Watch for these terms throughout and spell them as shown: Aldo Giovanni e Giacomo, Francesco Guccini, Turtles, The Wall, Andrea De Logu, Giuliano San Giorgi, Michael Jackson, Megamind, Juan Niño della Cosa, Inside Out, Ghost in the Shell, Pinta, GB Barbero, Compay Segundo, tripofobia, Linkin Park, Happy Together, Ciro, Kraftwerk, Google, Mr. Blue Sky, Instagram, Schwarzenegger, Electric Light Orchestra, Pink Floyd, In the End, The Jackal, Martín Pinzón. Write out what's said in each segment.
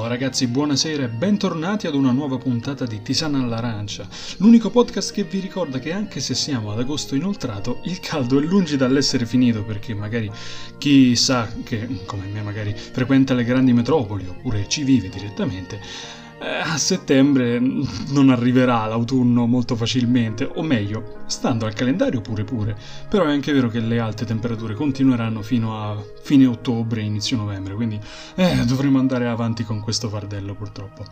Ragazzi, buonasera e bentornati ad una nuova puntata di Tisana all'Arancia, l'unico podcast che vi ricorda che anche se siamo ad agosto inoltrato, il caldo è lungi dall'essere finito, perché magari chi sa che, come me magari, frequenta le grandi metropoli oppure ci vive direttamente, a settembre non arriverà l'autunno molto facilmente, o meglio, stando al calendario pure, però è anche vero che le alte temperature continueranno fino a fine ottobre, inizio novembre, quindi dovremo andare avanti con questo fardello purtroppo.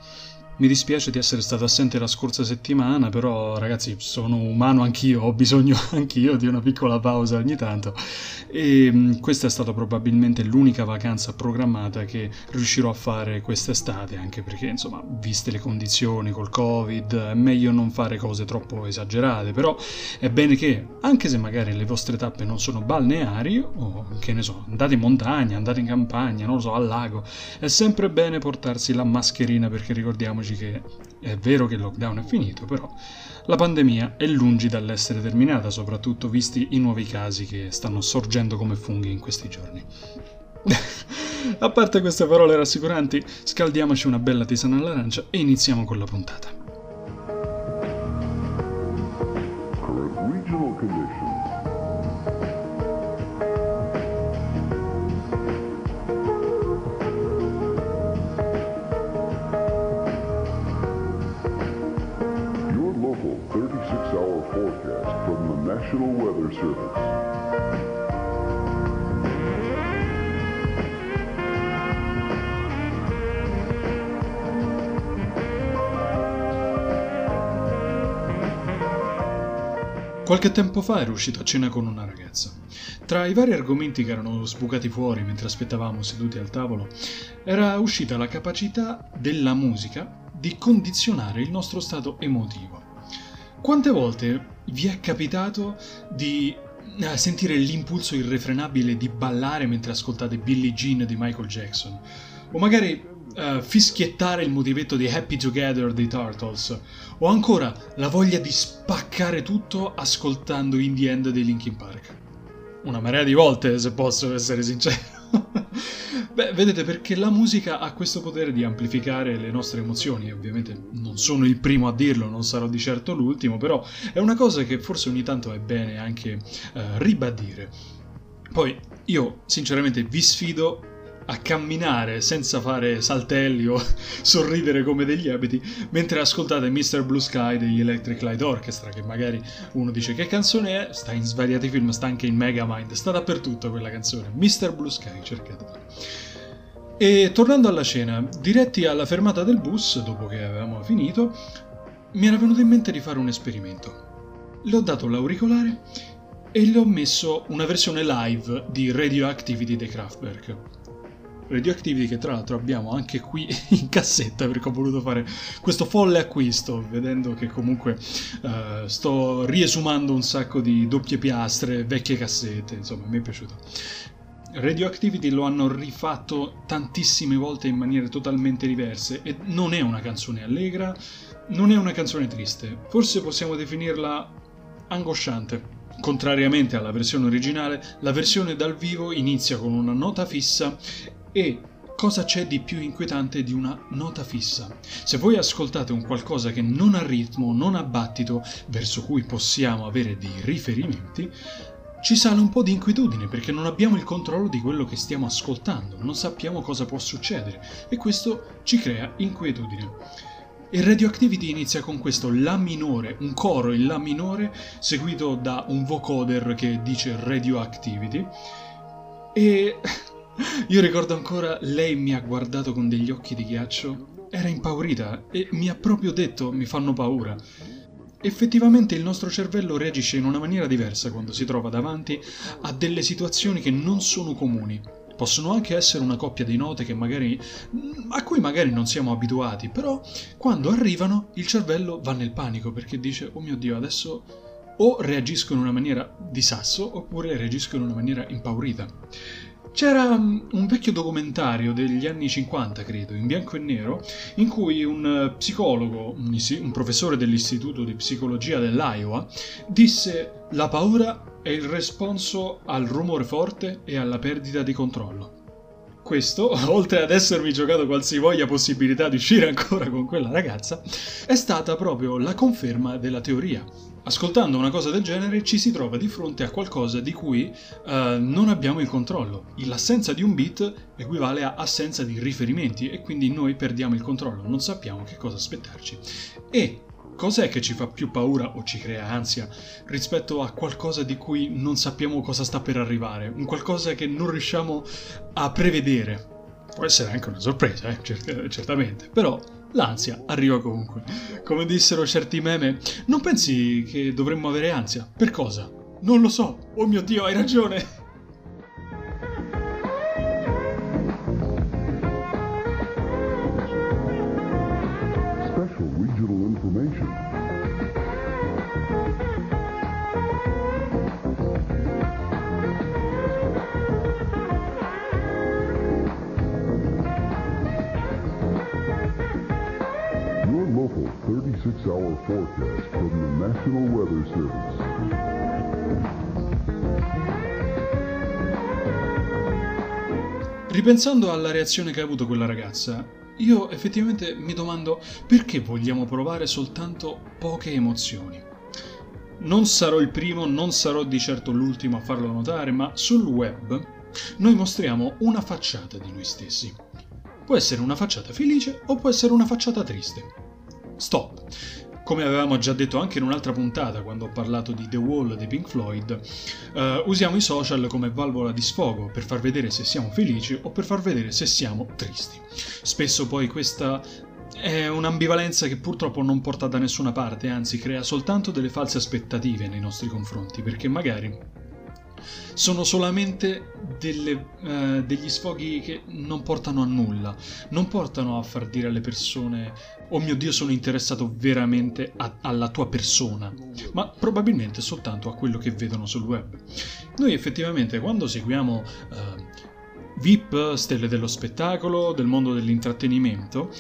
Mi dispiace di essere stato assente la scorsa settimana, però ragazzi sono umano anch'io, ho bisogno anch'io di una piccola pausa ogni tanto, e questa è stata probabilmente l'unica vacanza programmata che riuscirò a fare quest'estate, anche perché insomma, viste le condizioni col Covid, è meglio non fare cose troppo esagerate, però è bene che, anche se magari le vostre tappe non sono balneari, o che ne so, andate in montagna, andate in campagna, non lo so, al lago, è sempre bene portarsi la mascherina, perché ricordiamoci che è vero che il lockdown è finito, però la pandemia è lungi dall'essere terminata, soprattutto visti i nuovi casi che stanno sorgendo come funghi in questi giorni. A parte queste parole rassicuranti, scaldiamoci una bella tisana all'arancia e iniziamo con la puntata. Qualche tempo fa ero uscito a cena con una ragazza. Tra i vari argomenti che erano sbucati fuori mentre aspettavamo seduti al tavolo, era uscita la capacità della musica di condizionare il nostro stato emotivo. Quante volte vi è capitato di sentire l'impulso irrefrenabile di ballare mentre ascoltate Billie Jean di Michael Jackson? O magari fischiettare il motivetto di Happy Together dei Turtles, o ancora la voglia di spaccare tutto ascoltando In the End dei Linkin Park? Una marea di volte, se posso essere sincero. Beh, vedete, perché la musica ha questo potere di amplificare le nostre emozioni. Ovviamente non sono il primo a dirlo, non sarò di certo l'ultimo, però è una cosa che forse ogni tanto è bene anche ribadire. Poi io sinceramente vi sfido a camminare senza fare saltelli o sorridere come degli ebeti mentre ascoltate Mr. Blue Sky degli Electric Light Orchestra, che magari uno dice che canzone è, sta in svariati film, sta anche in Megamind, sta dappertutto quella canzone, Mr. Blue Sky, cercatela. E tornando alla cena, diretti alla fermata del bus, dopo che avevamo finito, mi era venuto in mente di fare un esperimento. Le ho dato l'auricolare e le ho messo una versione live di Radioactivity dei Kraftwerk. Radioactivity che tra l'altro abbiamo anche qui in cassetta, perché ho voluto fare questo folle acquisto vedendo che comunque sto riesumando un sacco di doppie piastre, vecchie cassette, insomma mi è piaciuto. Radioactivity lo hanno rifatto tantissime volte in maniere totalmente diverse e non è una canzone allegra, non è una canzone triste, forse possiamo definirla angosciante. Contrariamente alla versione originale, la versione dal vivo inizia con una nota fissa. E cosa c'è di più inquietante di una nota fissa? Se voi ascoltate un qualcosa che non ha ritmo, non ha battito, verso cui possiamo avere dei riferimenti, ci sale un po' di inquietudine perché non abbiamo il controllo di quello che stiamo ascoltando, non sappiamo cosa può succedere e questo ci crea inquietudine. E Radioactivity inizia con questo La minore, un coro in La minore seguito da un vocoder che dice Radioactivity e... Io ricordo ancora, lei mi ha guardato con degli occhi di ghiaccio, era impaurita e mi ha proprio detto mi fanno paura. Effettivamente il nostro cervello reagisce in una maniera diversa quando si trova davanti a delle situazioni che non sono comuni. Possono anche essere una coppia di note che magari, a cui magari non siamo abituati, però quando arrivano il cervello va nel panico perché dice oh mio Dio adesso o reagiscono in una maniera di sasso oppure reagiscono in una maniera impaurita. C'era un vecchio documentario degli anni 50, credo, in bianco e nero, in cui un psicologo, un professore dell'Istituto di Psicologia dell'Iowa, disse: la paura è il responso al rumore forte e alla perdita di controllo. Questo, oltre ad essermi giocato qualsivoglia possibilità di uscire ancora con quella ragazza, è stata proprio la conferma della teoria. Ascoltando una cosa del genere ci si trova di fronte a qualcosa di cui non abbiamo il controllo. L'assenza di un beat equivale a assenza di riferimenti e quindi noi perdiamo il controllo, non sappiamo che cosa aspettarci. E cos'è che ci fa più paura o ci crea ansia rispetto a qualcosa di cui non sappiamo cosa sta per arrivare, un qualcosa che non riusciamo a prevedere? Può essere anche una sorpresa, certamente, però l'ansia arriva comunque. Come dissero certi meme, non pensi che dovremmo avere ansia? Per cosa? Non lo so! Oh mio Dio, hai ragione! Ripensando alla reazione che ha avuto quella ragazza, io effettivamente mi domando perché vogliamo provare soltanto poche emozioni. Non sarò il primo, non sarò di certo l'ultimo a farlo notare, ma sul web noi mostriamo una facciata di noi stessi. Può essere una facciata felice o può essere una facciata triste. Stop! Come avevamo già detto anche in un'altra puntata, quando ho parlato di The Wall di Pink Floyd, usiamo i social come valvola di sfogo per far vedere se siamo felici o per far vedere se siamo tristi. Spesso poi questa è un'ambivalenza che purtroppo non porta da nessuna parte, anzi crea soltanto delle false aspettative nei nostri confronti, perché magari sono solamente degli sfoghi che non portano a nulla, non portano a far dire alle persone «Oh mio Dio, sono interessato veramente alla tua persona», ma probabilmente soltanto a quello che vedono sul web. Noi effettivamente quando seguiamo VIP, stelle dello spettacolo, del mondo dell'intrattenimento,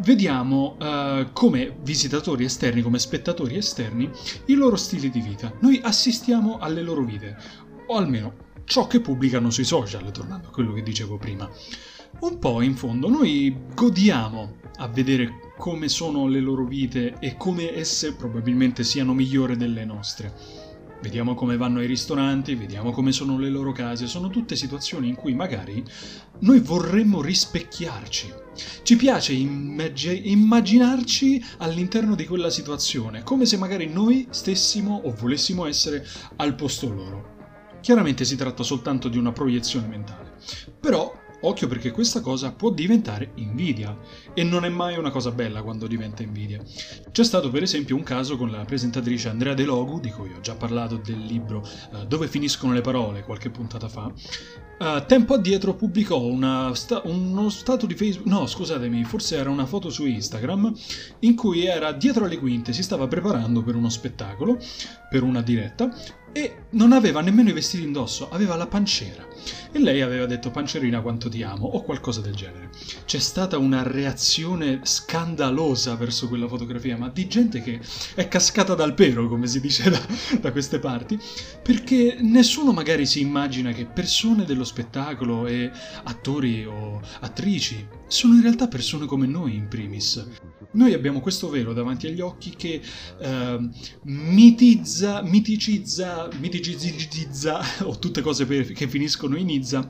vediamo come visitatori esterni, come spettatori esterni, i loro stili di vita. Noi assistiamo alle loro vite, o almeno ciò che pubblicano sui social, tornando a quello che dicevo prima. Un po' in fondo noi godiamo a vedere come sono le loro vite e come esse probabilmente siano migliori delle nostre. Vediamo come vanno ai ristoranti, vediamo come sono le loro case, sono tutte situazioni in cui magari noi vorremmo rispecchiarci. Ci piace immaginarci all'interno di quella situazione, come se magari noi stessimo o volessimo essere al posto loro. Chiaramente si tratta soltanto di una proiezione mentale, però occhio perché questa cosa può diventare invidia e non è mai una cosa bella quando diventa invidia. C'è stato per esempio un caso con la presentatrice Andrea De Logu, di cui ho già parlato del libro Dove finiscono le parole qualche puntata fa. Tempo addietro pubblicò uno stato di Facebook, no scusatemi, forse era una foto su Instagram in cui era dietro alle quinte, si stava preparando per uno spettacolo, per una diretta, e non aveva nemmeno i vestiti indosso, aveva la panciera. E lei aveva detto «Pancerina quanto ti amo» o qualcosa del genere. C'è stata una reazione scandalosa verso quella fotografia, ma di gente che è cascata dal pero, come si dice da queste parti, perché nessuno magari si immagina che persone dello spettacolo e attori o attrici sono in realtà persone come noi in primis. Noi abbiamo questo velo davanti agli occhi che miticizza, o tutte cose che finiscono in izza,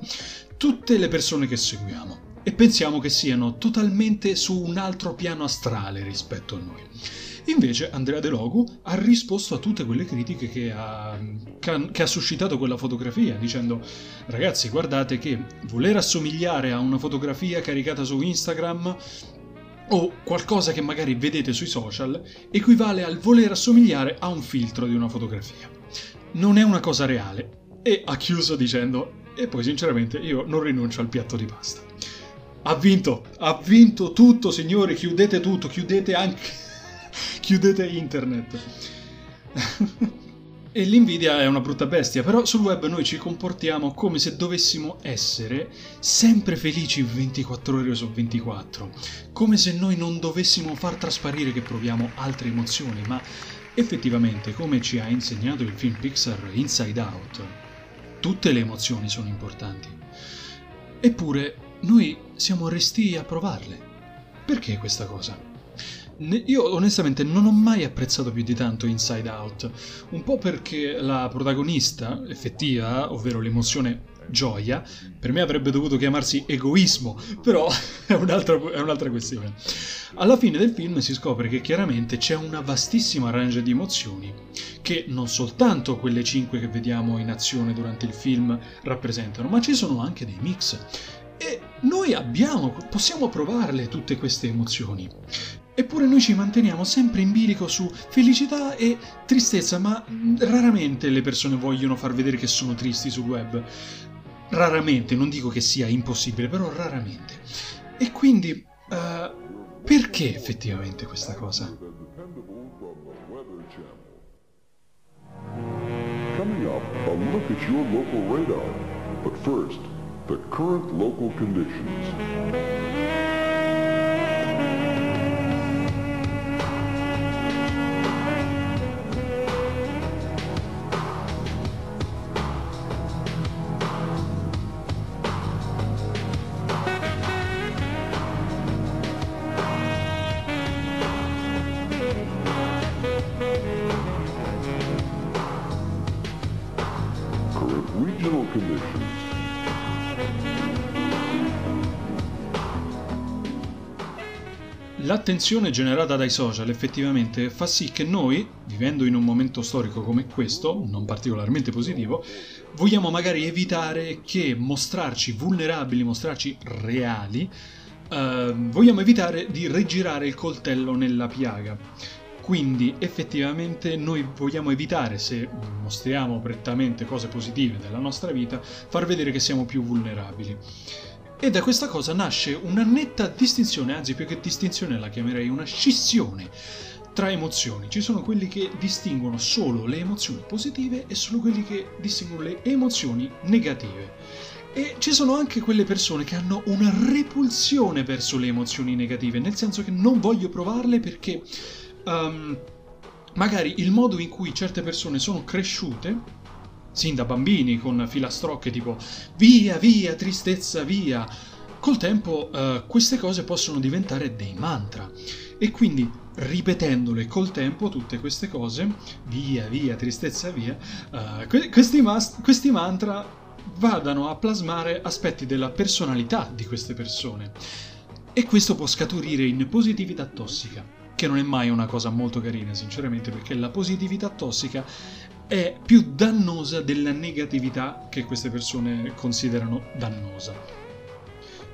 tutte le persone che seguiamo. E pensiamo che siano totalmente su un altro piano astrale rispetto a noi. Invece Andrea De Logu ha risposto a tutte quelle critiche che ha suscitato quella fotografia, dicendo «Ragazzi, guardate che voler assomigliare a una fotografia caricata su Instagram o qualcosa che magari vedete sui social equivale al voler assomigliare a un filtro di una fotografia. Non è una cosa reale». E ha chiuso dicendo «E poi sinceramente io non rinuncio al piatto di pasta». Ha vinto tutto signori, chiudete tutto, chiudete anche... chiudete internet. E l'invidia è una brutta bestia, però sul web noi ci comportiamo come se dovessimo essere sempre felici 24 ore su 24, come se noi non dovessimo far trasparire che proviamo altre emozioni, ma effettivamente, come ci ha insegnato il film Pixar Inside Out, tutte le emozioni sono importanti. Eppure noi siamo restii a provarle. Perché questa cosa? Io onestamente non ho mai apprezzato più di tanto Inside Out, un po' perché la protagonista effettiva, ovvero l'emozione gioia, per me avrebbe dovuto chiamarsi egoismo, però è un'altra questione. Alla fine del film si scopre che chiaramente c'è una vastissima range di emozioni che non soltanto quelle 5 che vediamo in azione durante il film rappresentano, ma ci sono anche dei mix e noi possiamo provarle tutte queste emozioni. Eppure noi ci manteniamo sempre in bilico su felicità e tristezza, ma raramente le persone vogliono far vedere che sono tristi sul web. Raramente, non dico che sia impossibile, però raramente. E quindi, perché effettivamente questa cosa? Coming up, a look at your local radar. But first, the current local conditions. L'attenzione generata dai social effettivamente fa sì che noi, vivendo in un momento storico come questo, non particolarmente positivo, vogliamo magari evitare che mostrarci vulnerabili, mostrarci reali, vogliamo evitare di rigirare il coltello nella piaga. Quindi effettivamente noi vogliamo evitare, se mostriamo prettamente cose positive della nostra vita, far vedere che siamo più vulnerabili. E da questa cosa nasce una netta distinzione, anzi più che distinzione la chiamerei una scissione tra emozioni. Ci sono quelli che distinguono solo le emozioni positive e solo quelli che distinguono le emozioni negative. E ci sono anche quelle persone che hanno una repulsione verso le emozioni negative, nel senso che non voglio provarle perché magari il modo in cui certe persone sono cresciute sin da bambini, con filastrocche tipo via, via, tristezza, via. Col tempo queste cose possono diventare dei mantra. E quindi, ripetendole col tempo, tutte queste cose, via, via, tristezza, via, questi mantra vadano a plasmare aspetti della personalità di queste persone. E questo può scaturire in positività tossica, che non è mai una cosa molto carina, sinceramente, perché la positività tossica è più dannosa della negatività che queste persone considerano dannosa.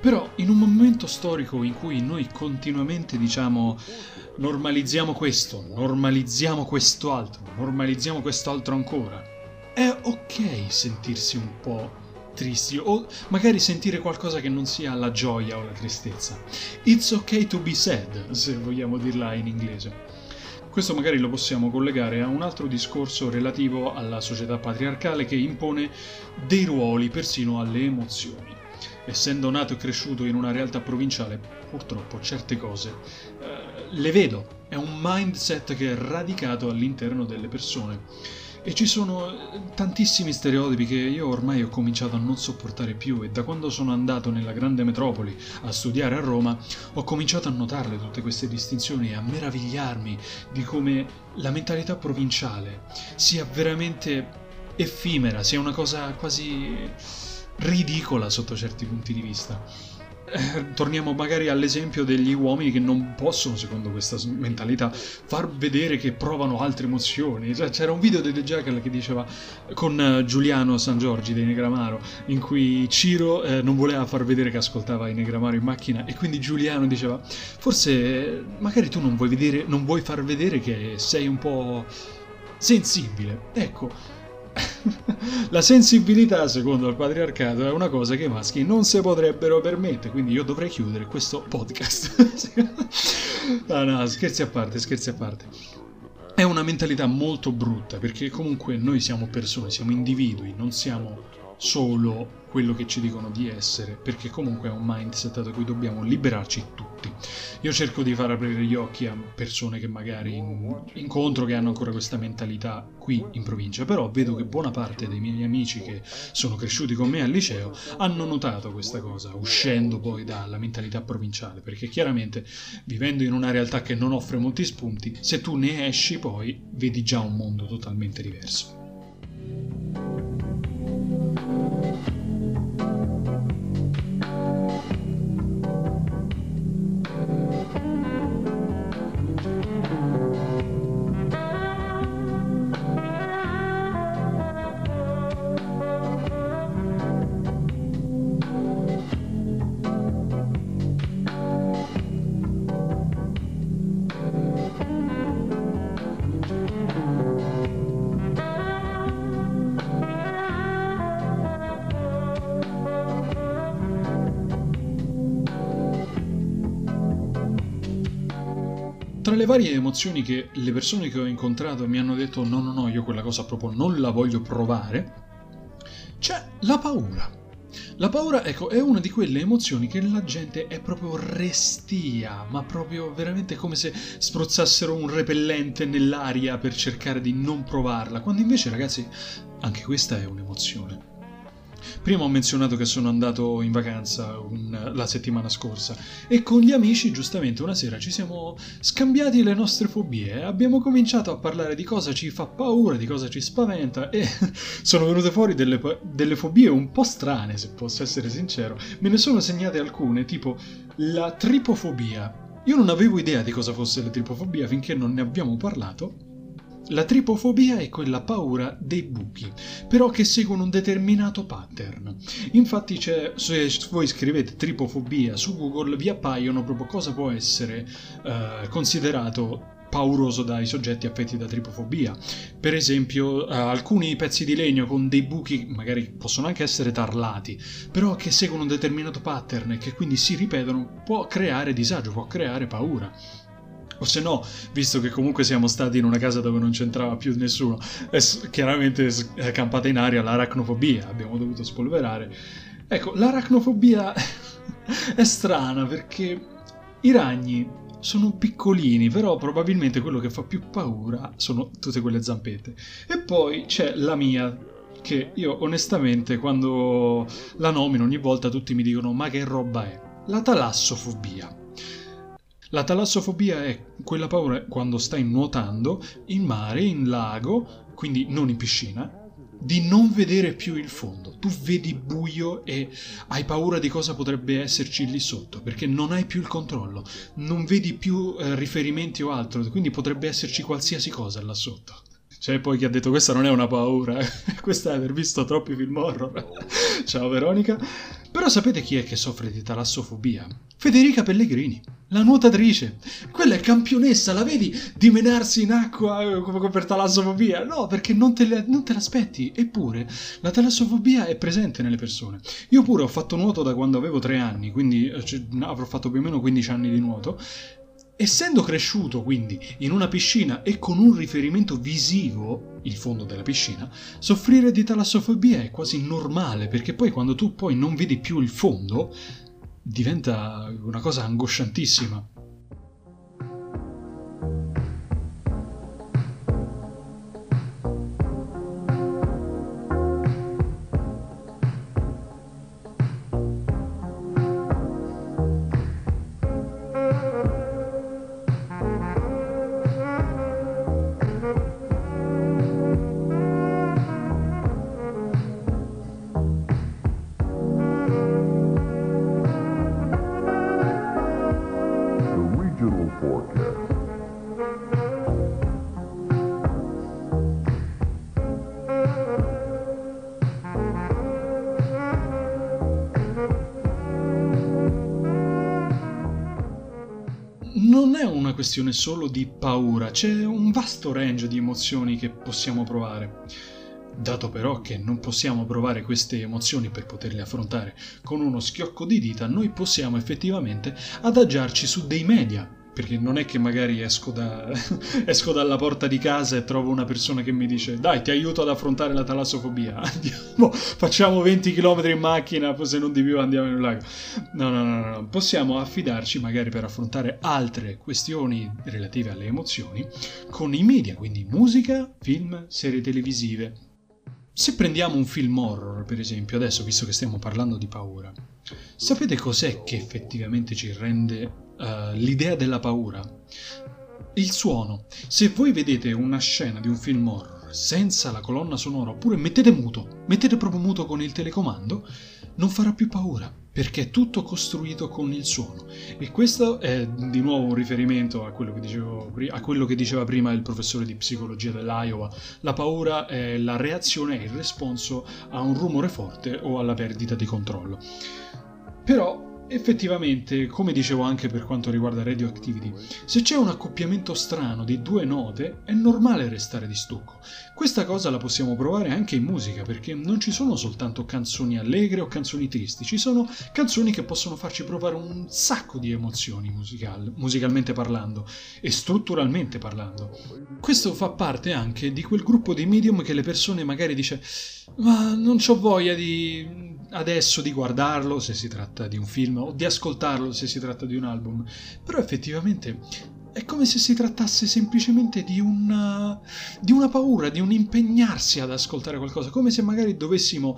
Però in un momento storico in cui noi continuamente diciamo normalizziamo questo, normalizziamo quest'altro, normalizziamo quest'altro ancora, è ok sentirsi un po' tristi o magari sentire qualcosa che non sia la gioia o la tristezza. It's okay to be sad, se vogliamo dirla in inglese. Questo magari lo possiamo collegare a un altro discorso relativo alla società patriarcale che impone dei ruoli persino alle emozioni. Essendo nato e cresciuto in una realtà provinciale, purtroppo certe cose le vedo. È un mindset che è radicato all'interno delle persone. E ci sono tantissimi stereotipi che io ormai ho cominciato a non sopportare più, e da quando sono andato nella grande metropoli a studiare a Roma ho cominciato a notarle tutte queste distinzioni e a meravigliarmi di come la mentalità provinciale sia veramente effimera, sia una cosa quasi ridicola sotto certi punti di vista. Torniamo magari all'esempio degli uomini che non possono, secondo questa mentalità, far vedere che provano altre emozioni. C'era un video di The Jackal che diceva, con Giuliano San Giorgi dei Negramaro, in cui Ciro non voleva far vedere che ascoltava i Negramaro in macchina, e quindi Giuliano diceva forse magari tu non vuoi far vedere che sei un po' sensibile. Ecco, la sensibilità, secondo il patriarcato, è una cosa che i maschi non si potrebbero permettere, quindi io dovrei chiudere questo podcast. No, scherzi a parte. È una mentalità molto brutta, perché comunque noi siamo persone, siamo individui, non siamo solo quello che ci dicono di essere, perché comunque è un mindset da cui dobbiamo liberarci tutti. Io cerco di far aprire gli occhi a persone che magari incontro che hanno ancora questa mentalità qui in provincia, però vedo che buona parte dei miei amici che sono cresciuti con me al liceo hanno notato questa cosa, uscendo poi dalla mentalità provinciale, perché chiaramente vivendo in una realtà che non offre molti spunti, se tu ne esci poi vedi già un mondo totalmente diverso. Tra le varie emozioni che le persone che ho incontrato mi hanno detto no, io quella cosa proprio non la voglio provare, c'è la paura. La paura, ecco, è una di quelle emozioni che la gente è proprio restia, ma proprio veramente come se spruzzassero un repellente nell'aria per cercare di non provarla, quando invece, ragazzi, anche questa è un'emozione. Prima ho menzionato che sono andato in vacanza la settimana scorsa e con gli amici giustamente una sera ci siamo scambiati le nostre fobie, abbiamo cominciato a parlare di cosa ci fa paura, di cosa ci spaventa e sono venute fuori delle fobie un po' strane, se posso essere sincero. Me ne sono segnate alcune, tipo la tripofobia. Io non avevo idea di cosa fosse la tripofobia finché non ne abbiamo parlato. La tripofobia è quella paura dei buchi, però che seguono un determinato pattern. Infatti se voi scrivete tripofobia su Google vi appaiono proprio cosa può essere considerato pauroso dai soggetti affetti da tripofobia. Per esempio alcuni pezzi di legno con dei buchi, magari possono anche essere tarlati, però che seguono un determinato pattern e che quindi si ripetono, può creare disagio, può creare paura. O se no, visto che comunque siamo stati in una casa dove non c'entrava più nessuno, è chiaramente campata in aria l'aracnofobia, abbiamo dovuto spolverare. Ecco, l'aracnofobia è strana perché i ragni sono piccolini, però probabilmente quello che fa più paura sono tutte quelle zampette. E poi c'è la mia, che io onestamente quando la nomino ogni volta tutti mi dicono ma che roba è? La talassofobia. La talassofobia è quella paura quando stai nuotando in mare, in lago, quindi non in piscina, di non vedere più il fondo. Tu vedi buio e hai paura di cosa potrebbe esserci lì sotto, perché non hai più il controllo, non vedi più riferimenti o altro, quindi potrebbe esserci qualsiasi cosa là sotto. C'è poi chi ha detto questa non è una paura, questa è aver visto troppi film horror. Ciao Veronica. Però sapete chi è che soffre di talassofobia? Federica Pellegrini, la nuotatrice. Quella è campionessa, la vedi dimenarsi in acqua come per talassofobia? No, perché non te l'aspetti. Eppure la talassofobia è presente nelle persone. Io pure ho fatto nuoto da quando avevo 3 anni, quindi avrò fatto più o meno 15 anni di nuoto. Essendo cresciuto quindi in una piscina e con un riferimento visivo, il fondo della piscina, soffrire di talassofobia è quasi normale, perché poi quando tu poi non vedi più il fondo diventa una cosa angosciantissima. Non è una questione solo di paura, c'è un vasto range di emozioni che possiamo provare. Dato però che non possiamo provare queste emozioni per poterle affrontare con uno schiocco di dita, noi possiamo effettivamente adagiarci su dei media. perché non è che magari esco dalla porta di casa e trovo una persona che mi dice dai, ti aiuto ad affrontare la talassofobia, andiamo, facciamo 20 km in macchina, se non di più andiamo in un lago. No. Possiamo affidarci magari per affrontare altre questioni relative alle emozioni con i media, quindi musica, film, serie televisive. Se prendiamo un film horror, per esempio, adesso visto che stiamo parlando di paura, sapete cos'è che effettivamente ci rende l'idea della paura? Il suono. Se voi vedete una scena di un film horror senza la colonna sonora, oppure mettete proprio muto con il telecomando, non farà più paura, perché è tutto costruito con il suono. E questo è di nuovo un riferimento a quello che diceva prima il professore di psicologia dell'Iowa. La paura è la reazione e il responso a un rumore forte o alla perdita di controllo. Però effettivamente, come dicevo anche per quanto riguarda Radioactivity, se c'è un accoppiamento strano di due note è normale restare di stucco. Questa cosa la possiamo provare anche in musica, perché non ci sono soltanto canzoni allegre o canzoni tristi, ci sono canzoni che possono farci provare un sacco di emozioni musicalmente parlando e strutturalmente parlando. Questo fa parte anche di quel gruppo di medium che le persone magari dice ma non c'ho voglia di adesso di guardarlo se si tratta di un film, o di ascoltarlo se si tratta di un album, però effettivamente è come se si trattasse semplicemente di una paura, di un impegnarsi ad ascoltare qualcosa, come se magari dovessimo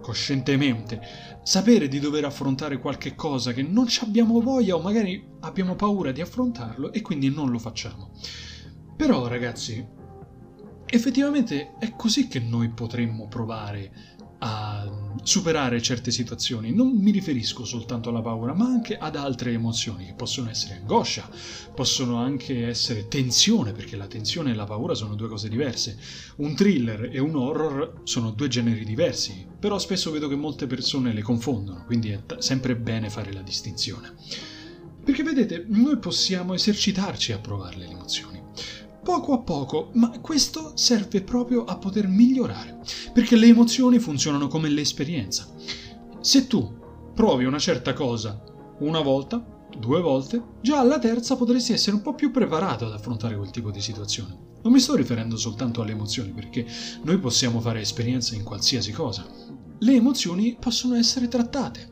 coscientemente sapere di dover affrontare qualche cosa che non ci abbiamo voglia o magari abbiamo paura di affrontarlo e quindi non lo facciamo. Però ragazzi, effettivamente è così che noi potremmo provare a superare certe situazioni. Non mi riferisco soltanto alla paura, ma anche ad altre emozioni che possono essere angoscia, possono anche essere tensione, perché la tensione e la paura sono due cose diverse. Un thriller e un horror sono due generi diversi, però spesso vedo che molte persone le confondono, quindi è sempre bene fare la distinzione. Perché vedete, noi possiamo esercitarci a provare le emozioni poco a poco, ma questo serve proprio a poter migliorare, perché le emozioni funzionano come l'esperienza. Se tu provi una certa cosa una volta, due volte, già alla terza potresti essere un po' più preparato ad affrontare quel tipo di situazione. Non mi sto riferendo soltanto alle emozioni, perché noi possiamo fare esperienza in qualsiasi cosa. Le emozioni possono essere trattate,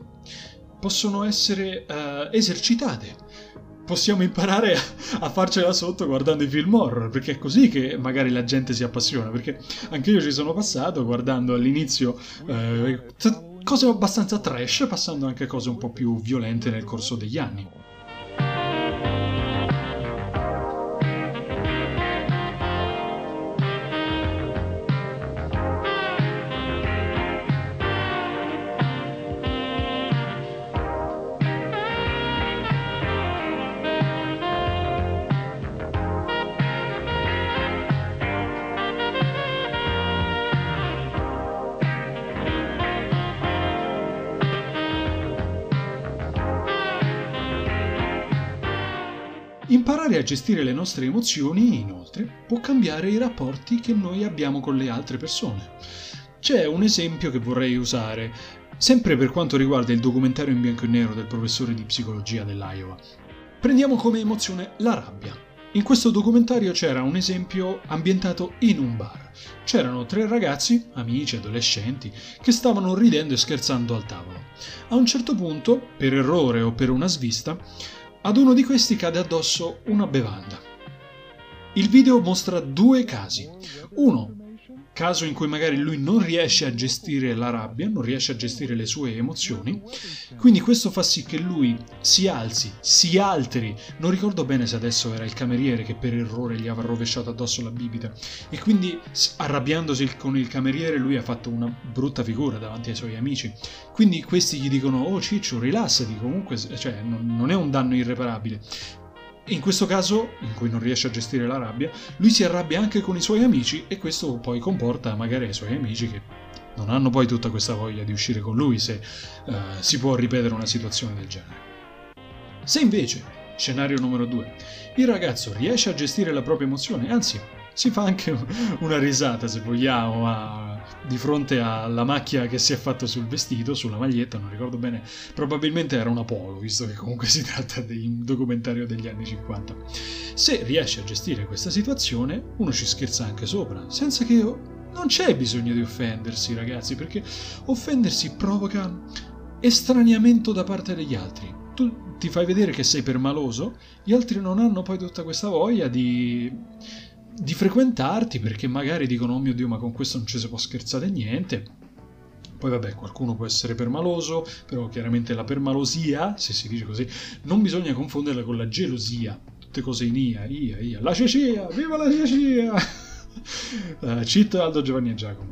possono essere esercitate. Possiamo imparare a farcela sotto guardando i film horror, perché è così che magari la gente si appassiona, perché anche io ci sono passato guardando all'inizio cose abbastanza trash, passando anche a cose un po' più violente nel corso degli anni. Imparare a gestire le nostre emozioni, inoltre, può cambiare i rapporti che noi abbiamo con le altre persone. C'è un esempio che vorrei usare, sempre per quanto riguarda il documentario in bianco e nero del professore di psicologia dell'Iowa. Prendiamo come emozione la rabbia. In questo documentario c'era un esempio ambientato in un bar. C'erano tre ragazzi, amici, adolescenti, che stavano ridendo e scherzando al tavolo. A un certo punto, per errore o per una svista, ad uno di questi cade addosso una bevanda. Il video mostra due casi. Uno, caso in cui magari lui non riesce a gestire la rabbia, non riesce a gestire le sue emozioni, quindi questo fa sì che lui si alzi, si alteri. Non ricordo bene se adesso era il cameriere che per errore gli aveva rovesciato addosso la bibita, e quindi arrabbiandosi con il cameriere lui ha fatto una brutta figura davanti ai suoi amici. Quindi questi gli dicono oh ciccio, rilassati, comunque cioè, non è un danno irreparabile. In questo caso, in cui non riesce a gestire la rabbia, lui si arrabbia anche con i suoi amici, e questo poi comporta magari ai suoi amici che non hanno poi tutta questa voglia di uscire con lui se si può ripetere una situazione del genere. Se invece, scenario numero 2, il ragazzo riesce a gestire la propria emozione, anzi si fa anche una risata se vogliamo, di fronte alla macchia che si è fatta sul vestito, sulla maglietta, non ricordo bene, probabilmente era una polo, visto che comunque si tratta di un documentario degli anni 50. Se riesci a gestire questa situazione, uno ci scherza anche sopra, senza che non c'è bisogno di offendersi, ragazzi, perché offendersi provoca estraniamento da parte degli altri. Tu ti fai vedere che sei permaloso, gli altri non hanno poi tutta questa voglia di frequentarti, perché magari dicono: oh mio Dio, ma con questo non ci si può scherzare niente. Poi vabbè, qualcuno può essere permaloso, però chiaramente la permalosia, se si dice così, non bisogna confonderla con la gelosia, tutte cose in ia, la cecia, viva la cecia! Cito Aldo Giovanni e Giacomo.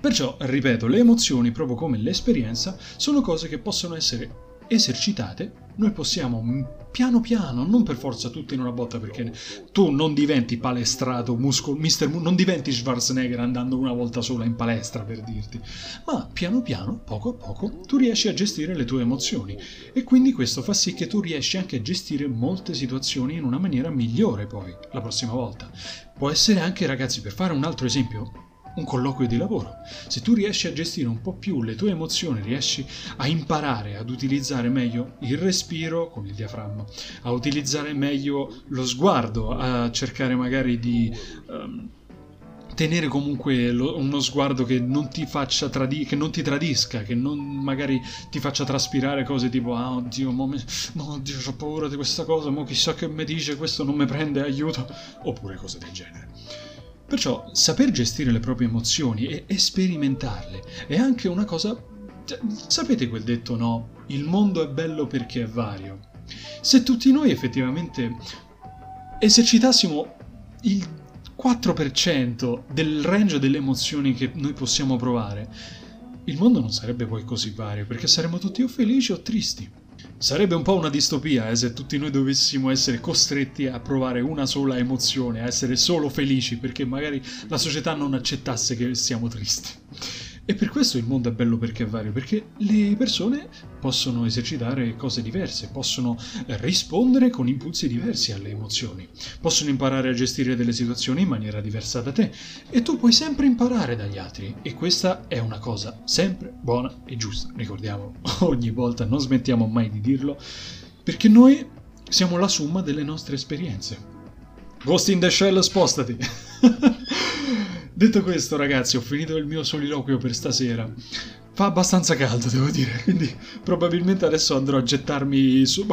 Perciò, ripeto, le emozioni, proprio come l'esperienza, sono cose che possono essere esercitate. Noi possiamo piano piano, non per forza tutte in una botta, perché tu non diventi palestrato, non diventi Schwarzenegger andando una volta sola in palestra, per dirti, ma piano piano, poco a poco, tu riesci a gestire le tue emozioni, e quindi questo fa sì che tu riesci anche a gestire molte situazioni in una maniera migliore poi, la prossima volta. Può essere anche, ragazzi, per fare un altro esempio, un colloquio di lavoro. Se tu riesci a gestire un po' più le tue emozioni, riesci a imparare ad utilizzare meglio il respiro con il diaframma, a utilizzare meglio lo sguardo, a cercare magari di tenere comunque uno sguardo che non ti faccia che non ti tradisca, che non magari ti faccia traspirare cose tipo: ah, oddio, oddio, ho paura di questa cosa, mo chissà che mi dice, questo non mi prende, aiuto, oppure cose del genere. Perciò saper gestire le proprie emozioni e sperimentarle è anche una cosa... Sapete quel detto, no? Il mondo è bello perché è vario. Se tutti noi effettivamente esercitassimo il 4% del range delle emozioni che noi possiamo provare, il mondo non sarebbe poi così vario, perché saremmo tutti o felici o tristi. Sarebbe un po' una distopia se tutti noi dovessimo essere costretti a provare una sola emozione, a essere solo felici, perché magari la società non accettasse che siamo tristi. E per questo il mondo è bello perché è vario, perché le persone possono esercitare cose diverse, possono rispondere con impulsi diversi alle emozioni, possono imparare a gestire delle situazioni in maniera diversa da te, e tu puoi sempre imparare dagli altri, e questa è una cosa sempre buona e giusta. Ricordiamo ogni volta, non smettiamo mai di dirlo, perché noi siamo la somma delle nostre esperienze. Ghost in the Shell, spostati! Detto questo, ragazzi, ho finito il mio soliloquio per stasera. Fa abbastanza caldo, devo dire, quindi probabilmente adesso andrò a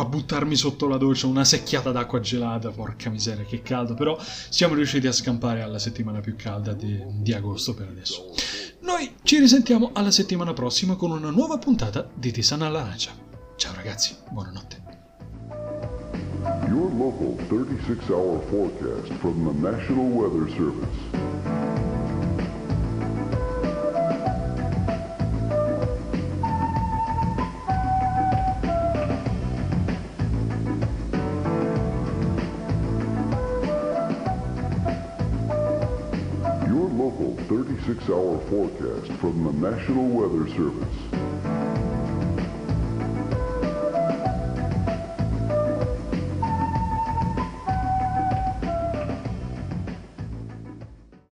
buttarmi sotto la doccia, una secchiata d'acqua gelata, porca miseria che caldo, però siamo riusciti a scampare alla settimana più calda di agosto per adesso. Noi ci risentiamo alla settimana prossima con una nuova puntata di Tisana all'Arancia. Ciao ragazzi, buonanotte. Your local 36-hour forecast from the National Weather Service. Our forecast from the National Weather Service.